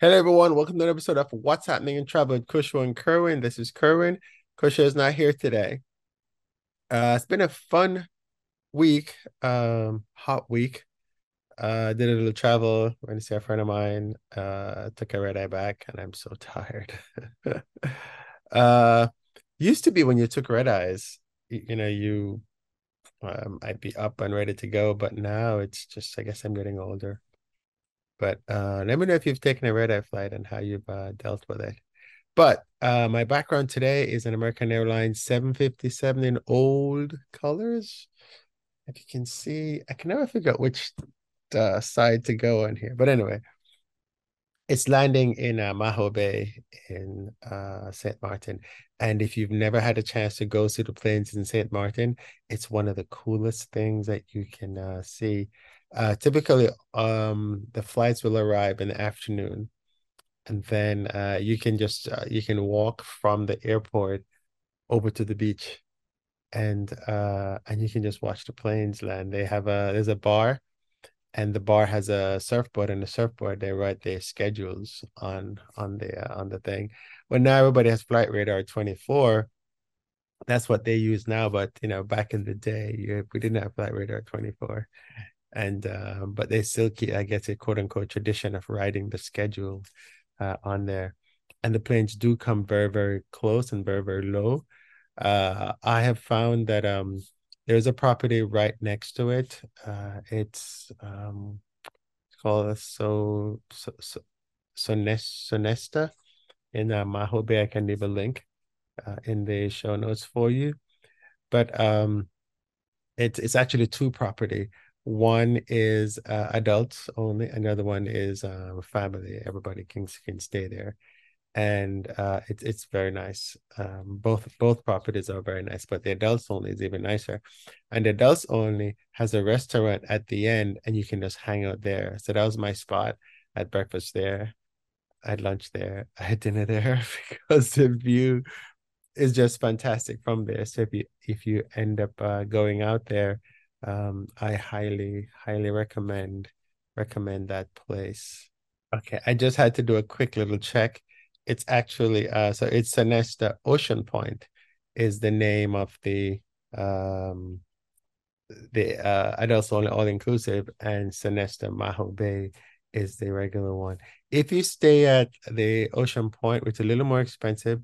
Hello, everyone. Welcome to an episode of What's Happening in Travel with Kusho and Kerwin. This is Kerwin. Kusho is not here today. It's been a fun week, hot week. Did a little travel. Went to see a friend of mine. Took a red eye back, and I'm so tired. Used to be when you took red eyes, you I'd be up and ready to go, but now it's just, I guess I'm getting older. But let me know if you've taken a red-eye flight and how you've dealt with it. But my background today is an American Airlines 757 in old colors. If you can see, I can never figure out which side to go on here. But anyway, it's landing in Maho Bay in St. Martin. And if you've never had a chance to go see the planes in St. Martin, it's one of the coolest things that you can see. Typically, the flights will arrive in the afternoon, and then you can walk from the airport over to the beach, and you can just watch the planes land. They have there's a bar, and the bar has a surfboard, and the surfboard they write their schedules on the thing. Well, now everybody has Flight Radar 24. That's what they use now, but back in the day we didn't have Flight Radar 24. And but they still keep, I guess, a quote-unquote tradition of writing the schedule on there, and the planes do come very, very close and very, very low. I have found that there's a property right next to it. It's called Sonesta in Maho Bay. I can leave a link in the show notes for you, but it's actually two property. One is adults only. Another one is family. Everybody can stay there, and it's very nice. Both properties are very nice, but the adults only is even nicer. And the adults only has a restaurant at the end, and you can just hang out there. So that was my spot. I had breakfast there, I had lunch there, I had dinner there because the view is just fantastic from there. So if you end up going out there, I highly recommend that place. Okay, I just had to do a quick little check. It's actually so it's Sonesta Ocean Point is the name of the adults only all inclusive, and Sonesta Maho Bay is the regular one. If you stay at the Ocean Point, which is a little more expensive,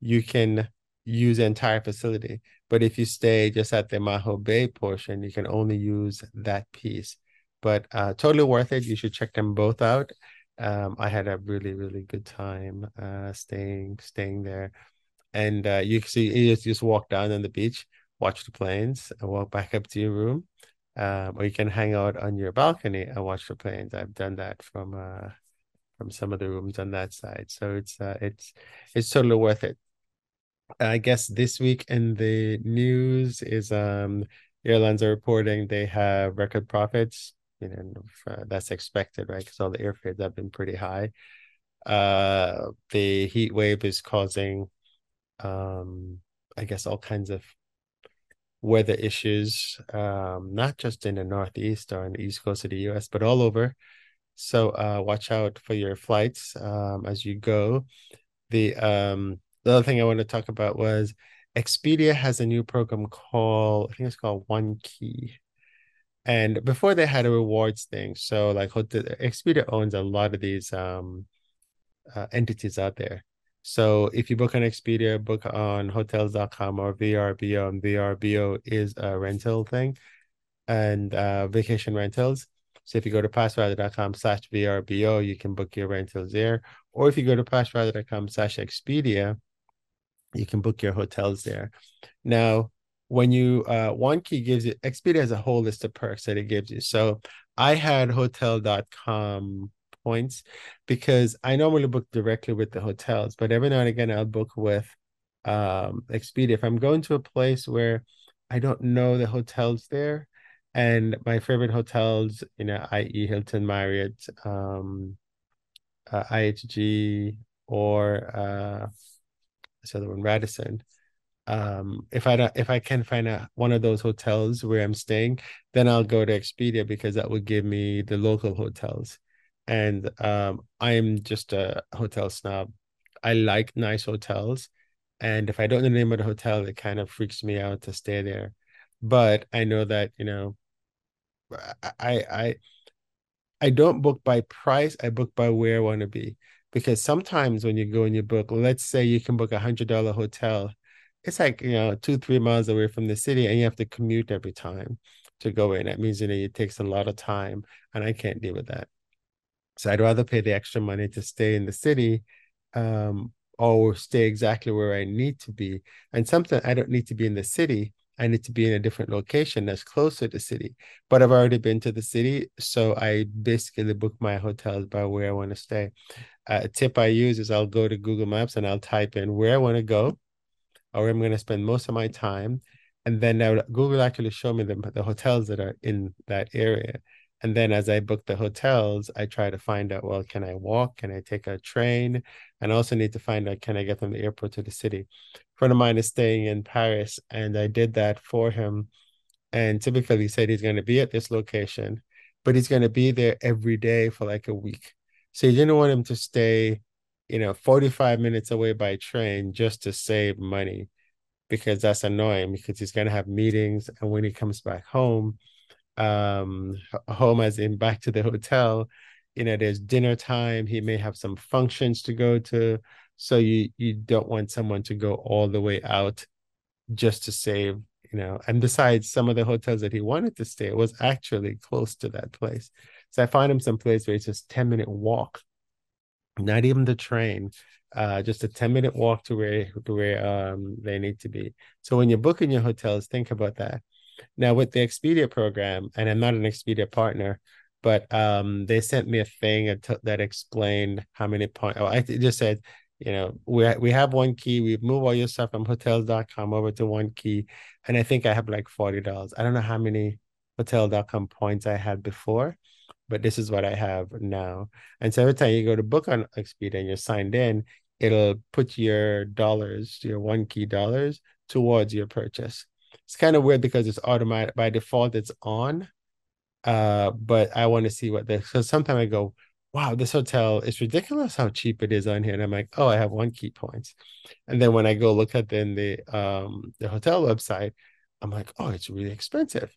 you can use the entire facility. But if you stay just at the Maho Bay portion, you can only use that piece. But totally worth it. You should check them both out. I had a really, really good time staying there. And you just walk down on the beach, watch the planes, and walk back up to your room. Or you can hang out on your balcony and watch the planes. I've done that from some of the rooms on that side. So it's totally worth it. I guess this week in the news is airlines are reporting they have record profits. That's expected, right? Because all the airfares have been pretty high. The heat wave is causing, I guess, all kinds of weather issues, not just in the Northeast or on the East Coast of the U.S., but all over. So watch out for your flights as you go. The other thing I want to talk about was Expedia has a new program called, I think it's called OneKey. And before they had a rewards thing. So like Expedia owns a lot of these entities out there. So if you book on Expedia, book on hotels.com or VRBO, and VRBO is a rental thing and vacation rentals. So if you go to passrider.com/VRBO, you can book your rentals there. Or if you go to passrider.com/Expedia, you can book your hotels there. Now, when you OneKey gives you, Expedia has a whole list of perks that it gives you. So I had hotel.com points because I normally book directly with the hotels, but every now and again I'll book with Expedia. If I'm going to a place where I don't know the hotels there, and my favorite hotels, i.e. Hilton, Marriott, IHG, or this other one, Radisson. If I can find one of those hotels where I'm staying, then I'll go to Expedia because that would give me the local hotels. And I'm just a hotel snob. I like nice hotels. And if I don't know the name of the hotel, it kind of freaks me out to stay there. But I know that, you know, I don't book by price. I book by where I want to be. Because sometimes when you go and you book, let's say you can book $100 hotel. It's like, you know, 2-3 miles away from the city, and you have to commute every time to go in. That means, you know, it takes a lot of time, and I can't deal with that. So I'd rather pay the extra money to stay in the city, or stay exactly where I need to be. And sometimes I don't need to be in the city. I need to be in a different location that's closer to the city. But I've already been to the city, so I basically book my hotels by where I want to stay. A tip I use is I'll go to Google Maps and I'll type in where I want to go, or where I'm going to spend most of my time. And then Google actually show me the hotels that are in that area. And then as I book the hotels, I try to find out, well, can I walk? Can I take a train? And I also need to find out, can I get from the airport to the city? A friend of mine is staying in Paris, and I did that for him. And typically he said he's going to be at this location, but he's going to be there every day for like a week. So you didn't want him to stay, you know, 45 minutes away by train just to save money, because that's annoying, because he's going to have meetings. And when he comes back home, home as in back to the hotel, you know, there's dinner time, he may have some functions to go to. So you don't want someone to go all the way out just to save, you know. And besides, some of the hotels that he wanted to stay was actually close to that place. So I found him some place where it's just 10-minute walk, not even the train, just a 10-minute walk to where they need to be. So when you're booking your hotels, think about that. Now, with the Expedia program, and I'm not an Expedia partner, but they sent me a thing that explained how many points. Oh, I just said, you know, we have OneKey. We've moved all your stuff from hotels.com over to OneKey. And I think I have like $40. I don't know how many hotel.com points I had before, but this is what I have now. And so every time you go to book on Expedia and you're signed in, it'll put your dollars, your OneKey dollars, towards your purchase. It's kind of weird because it's automatic. By default, it's on. But I want to see what because sometimes I go, wow, this hotel is ridiculous how cheap it is on here. And I'm like, oh, I have OneKey points. And then when I go look at then the hotel website, I'm like, oh, it's really expensive.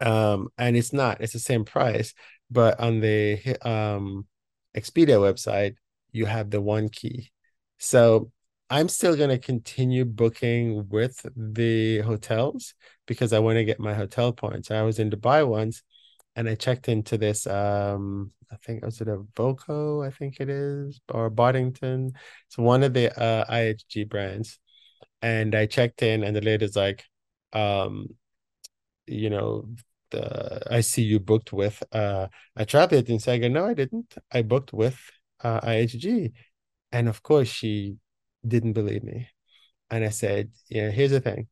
And it's not. It's the same price. But on the Expedia website, you have the OneKey. So I'm still going to continue booking with the hotels because I want to get my hotel points. I was in Dubai once and I checked into this, I think it was at a Voco, I think it is, or Boddington. It's one of the IHG brands. And I checked in and the lady's like, you know, I see you booked with a travel agency. I go, no, I didn't. I booked with IHG. And of course she didn't believe me. And I said, yeah, here's the thing.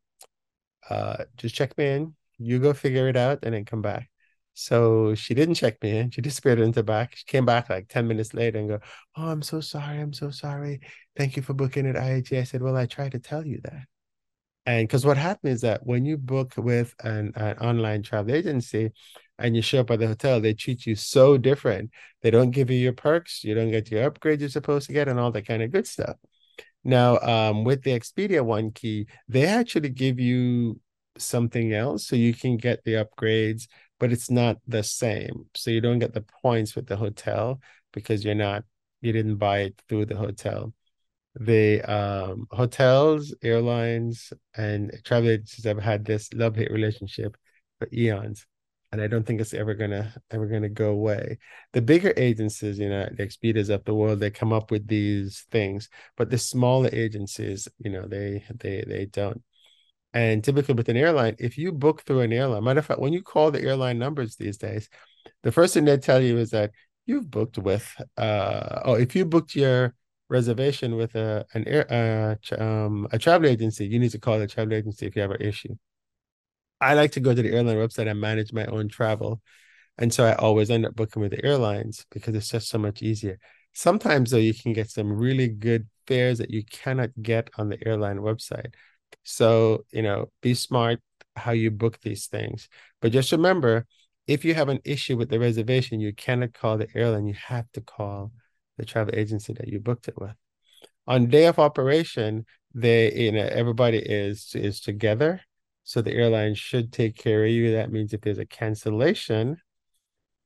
Just check me in. You go figure it out and then come back. So she didn't check me in. She disappeared into the back. She came back like 10 minutes later and go, oh, I'm so sorry. I'm so sorry. Thank you for booking at IHG. I said, well, I tried to tell you that. And because what happened is that when you book with an online travel agency and you show up at the hotel, they treat you so different. They don't give you your perks. You don't get your upgrades you're supposed to get and all that kind of good stuff. Now, with the Expedia OneKey, they actually give you something else so you can get the upgrades, but it's not the same. So you don't get the points with the hotel because you didn't buy it through the hotel. The hotels, airlines, and travel agencies have had this love-hate relationship for eons, and I don't think it's ever gonna go away. The bigger agencies, you know, the Expedias of the world, they come up with these things, but the smaller agencies, you know, they don't. And typically with an airline, if you book through an airline, matter of fact, when you call the airline numbers these days, the first thing they tell you is that you've booked with, if you booked your reservation with a travel agency, you need to call the travel agency if you have an issue. I like to go to the airline website and manage my own travel. And so I always end up booking with the airlines because it's just so much easier. Sometimes, though, you can get some really good fares that you cannot get on the airline website. So, you know, be smart how you book these things. But just remember, if you have an issue with the reservation, you cannot call the airline. You have to call the travel agency that you booked it with. On day of operation, they, you know, everybody is together. So the airline should take care of you. That means if there's a cancellation,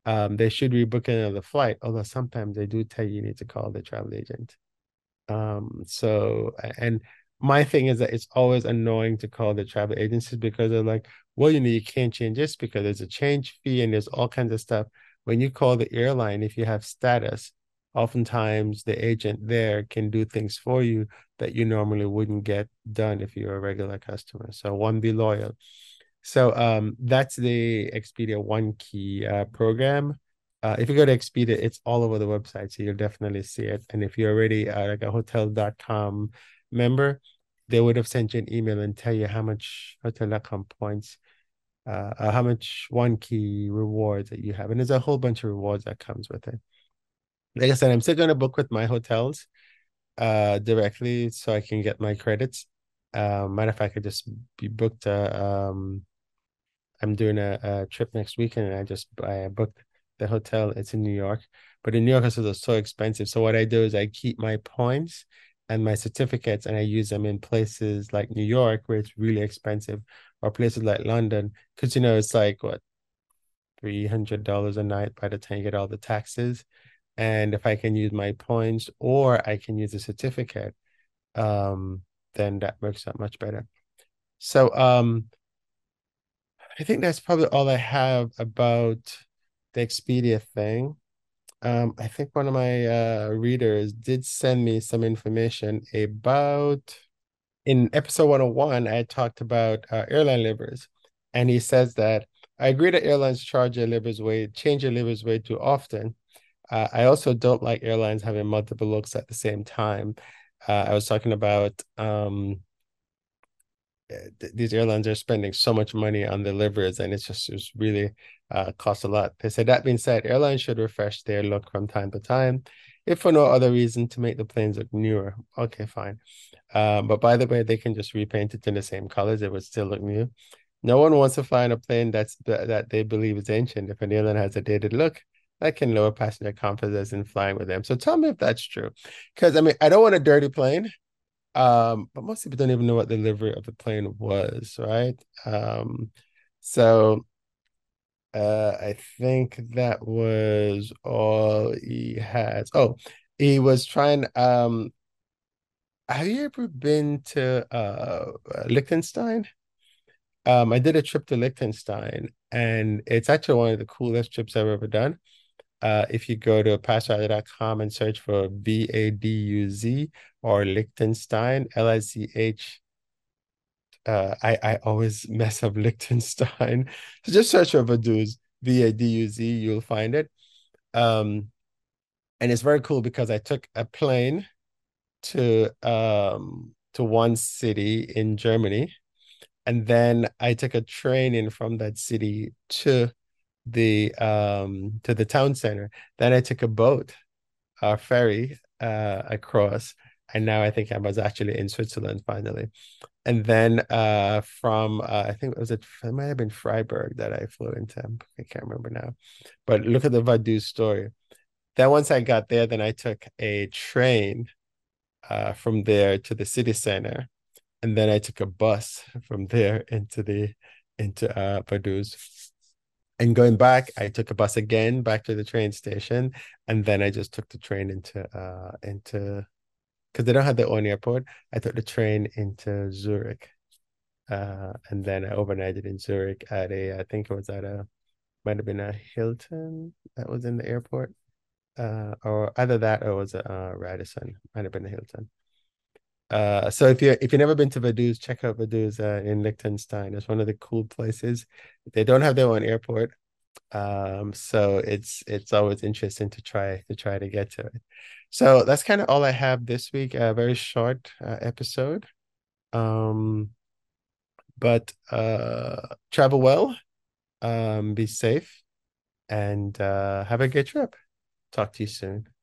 they should rebook another flight. Although sometimes they do tell you need to call the travel agent. And my thing is that it's always annoying to call the travel agencies because they're like, well, you know, you can't change this because there's a change fee and there's all kinds of stuff. When you call the airline, if you have status, oftentimes the agent there can do things for you that you normally wouldn't get done if you're a regular customer. So one, be loyal. So that's the Expedia OneKey program. If you go to Expedia, it's all over the website, so you'll definitely see it. And if you're already like a hotels.com member, they would have sent you an email and tell you how much hotels.com points, how much OneKey rewards that you have. And there's a whole bunch of rewards that comes with it. Like I said, I'm still going to book with my hotels directly so I can get my credits. Matter of fact, I could just be booked. I'm doing a trip next weekend, and I booked the hotel. It's in New York, but in New York, hotels are so expensive. So what I do is I keep my points and my certificates, and I use them in places like New York where it's really expensive, or places like London, because, you know, it's like, what, $300 a night by the time you get all the taxes. And if I can use my points or I can use a certificate, then that works out much better. So I think that's probably all I have about the Expedia thing. I think one of my readers did send me some information about, in episode 101, I talked about airline livers. And he says that, I agree that airlines change their livers way too often. I also don't like airlines having multiple looks at the same time. I was talking about these airlines are spending so much money on the livers, and it's really costs a lot. They said, that being said, airlines should refresh their look from time to time, if for no other reason, to make the planes look newer. Okay, fine. But by the way, they can just repaint it in the same colors. It would still look new. No one wants to fly on a plane that they believe is ancient. If an airline has a dated look, that can lower passenger confidence in flying with them. So tell me if that's true. Because, I mean, I don't want a dirty plane, but most people don't even know what the livery of the plane was, right? I think that was all he has. Oh, he was trying... have you ever been to Liechtenstein? I did a trip to Liechtenstein, and it's actually one of the coolest trips I've ever done. If you go to passrider.com and search for Vaduz or Liechtenstein, Lich, I always mess up Liechtenstein. So just search for Vaduz, Vaduz, you'll find it. And it's very cool because I took a plane to one city in Germany, and then I took a train in from that city to the town center. Then I took a boat, a ferry across, and now I think I was actually in Switzerland finally. And then I think it might have been Freiburg that I flew into. I can't remember now. But look at the Vaduz story. Then once I got there, then I took a train from there to the city center, and then I took a bus from there into Vaduz. And going back, I took a bus again back to the train station, and then I just took the train into, because they don't have their own airport. I took the train into Zurich, and then I overnighted in Zurich might have been a Hilton that was in the airport, or either that or it was a Radisson. Might have been a Hilton. So if you've never been to Vaduz, check out Vaduz in Liechtenstein. It's one of the cool places. They don't have their own airport, so it's always interesting to try to get to it. So that's kind of all I have this week. A very short episode, but travel well, be safe, and have a good trip. Talk to you soon.